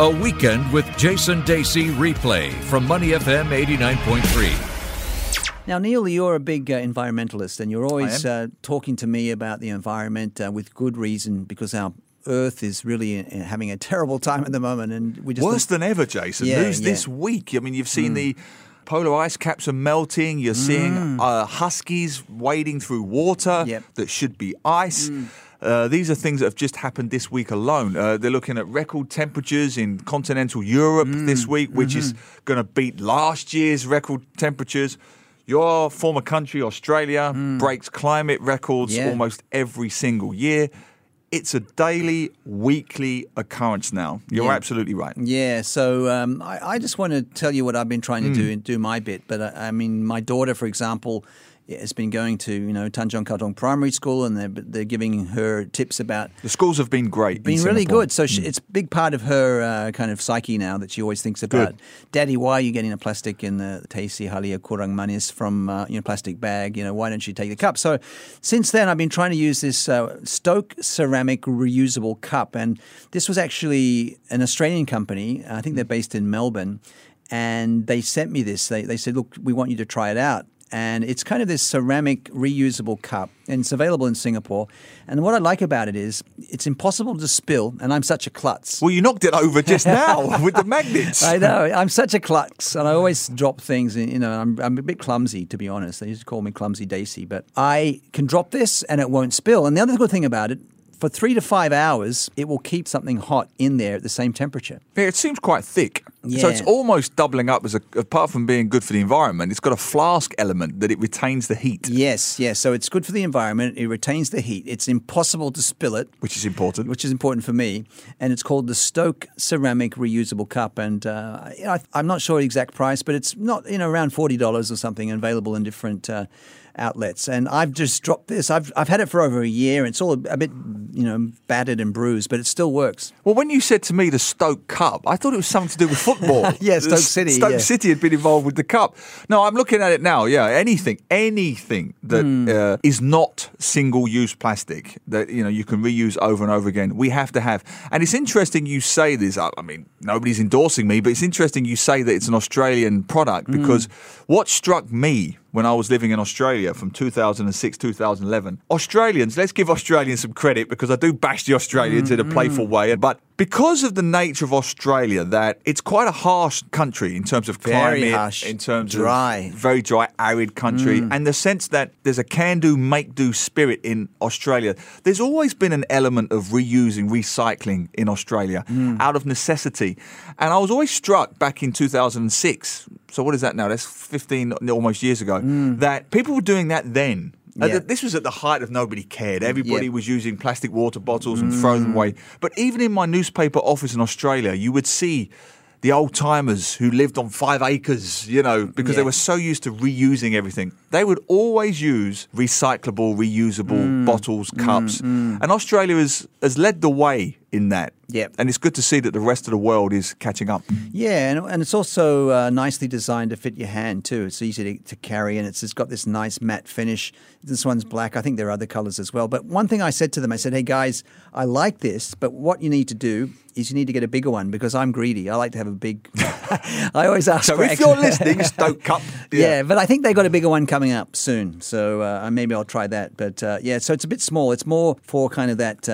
A Weekend with Jason Dacey replay from Money FM 89.3. Now, Neil, you're a big environmentalist, and you're always talking to me about the environment with good reason, because our Earth is really having a terrible time at the moment. And we just worse than ever, Jason. This week, I mean, you've seen the polar ice caps are melting. You're seeing huskies wading through water that should be ice. These are things that have just happened this week alone. They're looking at record temperatures in continental Europe this week, which is going to beat last year's record temperatures. Your former country, Australia, breaks climate records almost every single year. It's a daily, weekly occurrence now. You're absolutely right. Yeah, so I just want to tell you what I've been trying to do and do my bit. But, I mean, my daughter, for example, has been going to, you know, Tanjong Katong Primary School, and they're giving her tips about... The schools have been great. Been really good. So it's a big part of her kind of psyche now that she always thinks about, Daddy, why are you getting a plastic in the Teisi Halia Kurang Manis from your plastic bag? You know, why don't you take the cup? So since then, I've been trying to use this Stoke ceramic reusable cup. And this was actually an Australian company. I think they're based in Melbourne. And they sent me this. They said, look, we want you to try it out. And it's kind of this ceramic reusable cup, and it's available in Singapore. And what I like about it is it's impossible to spill, and I'm such a klutz. Well, you knocked it over just now with the magnets. I know. I'm such a klutz, and I always drop things. You know, I'm a bit clumsy, to be honest. They used to call me Clumsy Dacey, but I can drop this, and it won't spill. And the other good thing about it, for 3 to 5 hours, it will keep something hot in there at the same temperature. Yeah, it seems quite thick. Yeah. So it's almost doubling up as apart from being good for the environment, it's got a flask element that it retains the heat. Yes. So it's good for the environment. It retains the heat. It's impossible to spill it. Which is important for me. And it's called the Stoke ceramic reusable cup. And I'm not sure the exact price, but it's not, you know, around $40 or something, available in different outlets. And I've just dropped this. I've had it for over a year. It's all a bit, you know, battered and bruised, but it still works. Well, when you said to me the Stoke cup, I thought it was something to do with football. Stoke City had been involved with the cup. No, I'm looking at it now. Yeah, anything that is not single-use plastic that, you know, you can reuse over and over again, we have to have. And it's interesting you say this. I mean, nobody's endorsing me, but it's interesting you say that it's an Australian product, because what struck me when I was living in Australia from 2006, 2011. Australians, let's give Australians some credit, because I do bash the Australians in a playful way. But because of the nature of Australia, that it's quite a harsh country in terms of climate, very harsh, in terms of very dry, arid country, and the sense that there's a can-do, make-do spirit in Australia. There's always been an element of reusing, recycling in Australia out of necessity. And I was always struck back in 2006, so what is that now? That's 15 almost years ago, that people were doing that then. This was at the height of nobody cared. Everybody was using plastic water bottles and throwing them away. But even in my newspaper office in Australia, you would see the old-timers who lived on 5 acres, you know, because they were so used to reusing everything. They would always use recyclable, reusable bottles, cups. And Australia has led the way in that. And it's good to see that the rest of the world is catching up. Yeah, and it's also nicely designed to fit your hand too. It's easy to carry, and it's got this nice matte finish. This one's black. I think there are other colors as well. But one thing I said to them, I said, hey guys, I like this, but what you need to do is you need to get a bigger one, because I'm greedy. I like to have a big... I always ask so for... So if you're listening, Stoke Cup. Yeah, but I think they got a bigger one coming up soon. So maybe I'll try that. But so it's a bit small. It's more for kind of that...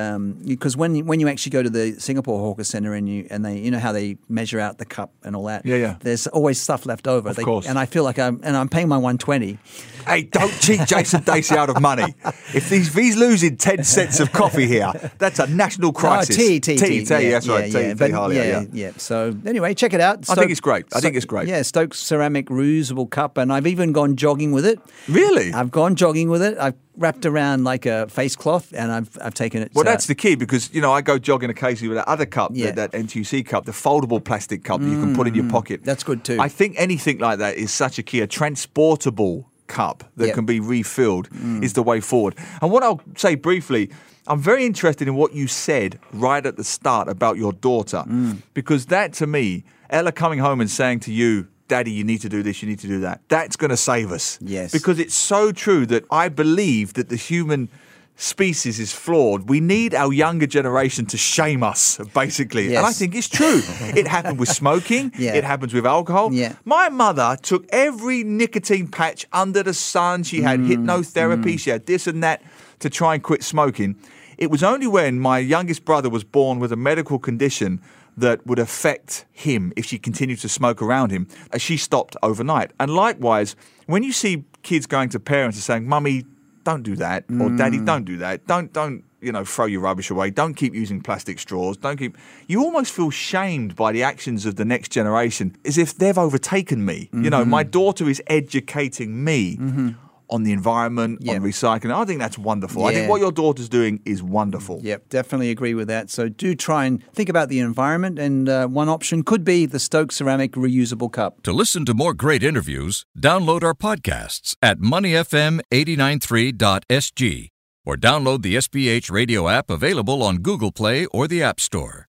Because when you actually go to the Singapore Hawker Centre and they, you know how they measure out the cup and all that? Yeah. There's always stuff left over. Of course. And I feel like I'm paying my $1.20. Hey, don't cheat Jason Dacey out of money. If he's losing 10 cents of coffee here, that's a national crisis. No, tea. That's right. Tea. So anyway, check it out. I think it's great. Yeah, Stoke's ceramic reusable cup. And I've even gone jogging with it. Really? I've gone jogging with it. I've wrapped around like a face cloth, and I've taken it. Well, that's the key, because, you know, I go jogging occasionally with that other cup, that NTUC cup, the foldable plastic cup that you can put in your pocket. That's good too. I think anything like that is such a key. A transportable cup that can be refilled is the way forward. And what I'll say briefly, I'm very interested in what you said right at the start about your daughter, because that to me, Ella coming home and saying to you, Daddy, you need to do this, you need to do that. That's going to save us. Yes. Because it's so true that I believe that the human species is flawed. We need our younger generation to shame us, basically. Yes. And I think it's true. It happened with smoking. Yeah. It happens with alcohol. Yeah. My mother took every nicotine patch under the sun. She had hypnotherapy. She had this and that to try and quit smoking. It was only when my youngest brother was born with a medical condition that would affect him if she continued to smoke around him, as she stopped overnight. And likewise, when you see kids going to parents and saying, "Mummy, don't do that," or "Daddy, don't do that. Don't, you know, throw your rubbish away. Don't keep using plastic straws. Don't keep," you almost feel shamed by the actions of the next generation, as if they've overtaken me. Mm-hmm. You know, my daughter is educating me on the environment, on recycling. I think that's wonderful. Yeah. I think what your daughter's doing is wonderful. Yep, definitely agree with that. So do try and think about the environment, and one option could be the Stoke Ceramic Reusable Cup. To listen to more great interviews, download our podcasts at moneyfm893.sg or download the SPH Radio app available on Google Play or the App Store.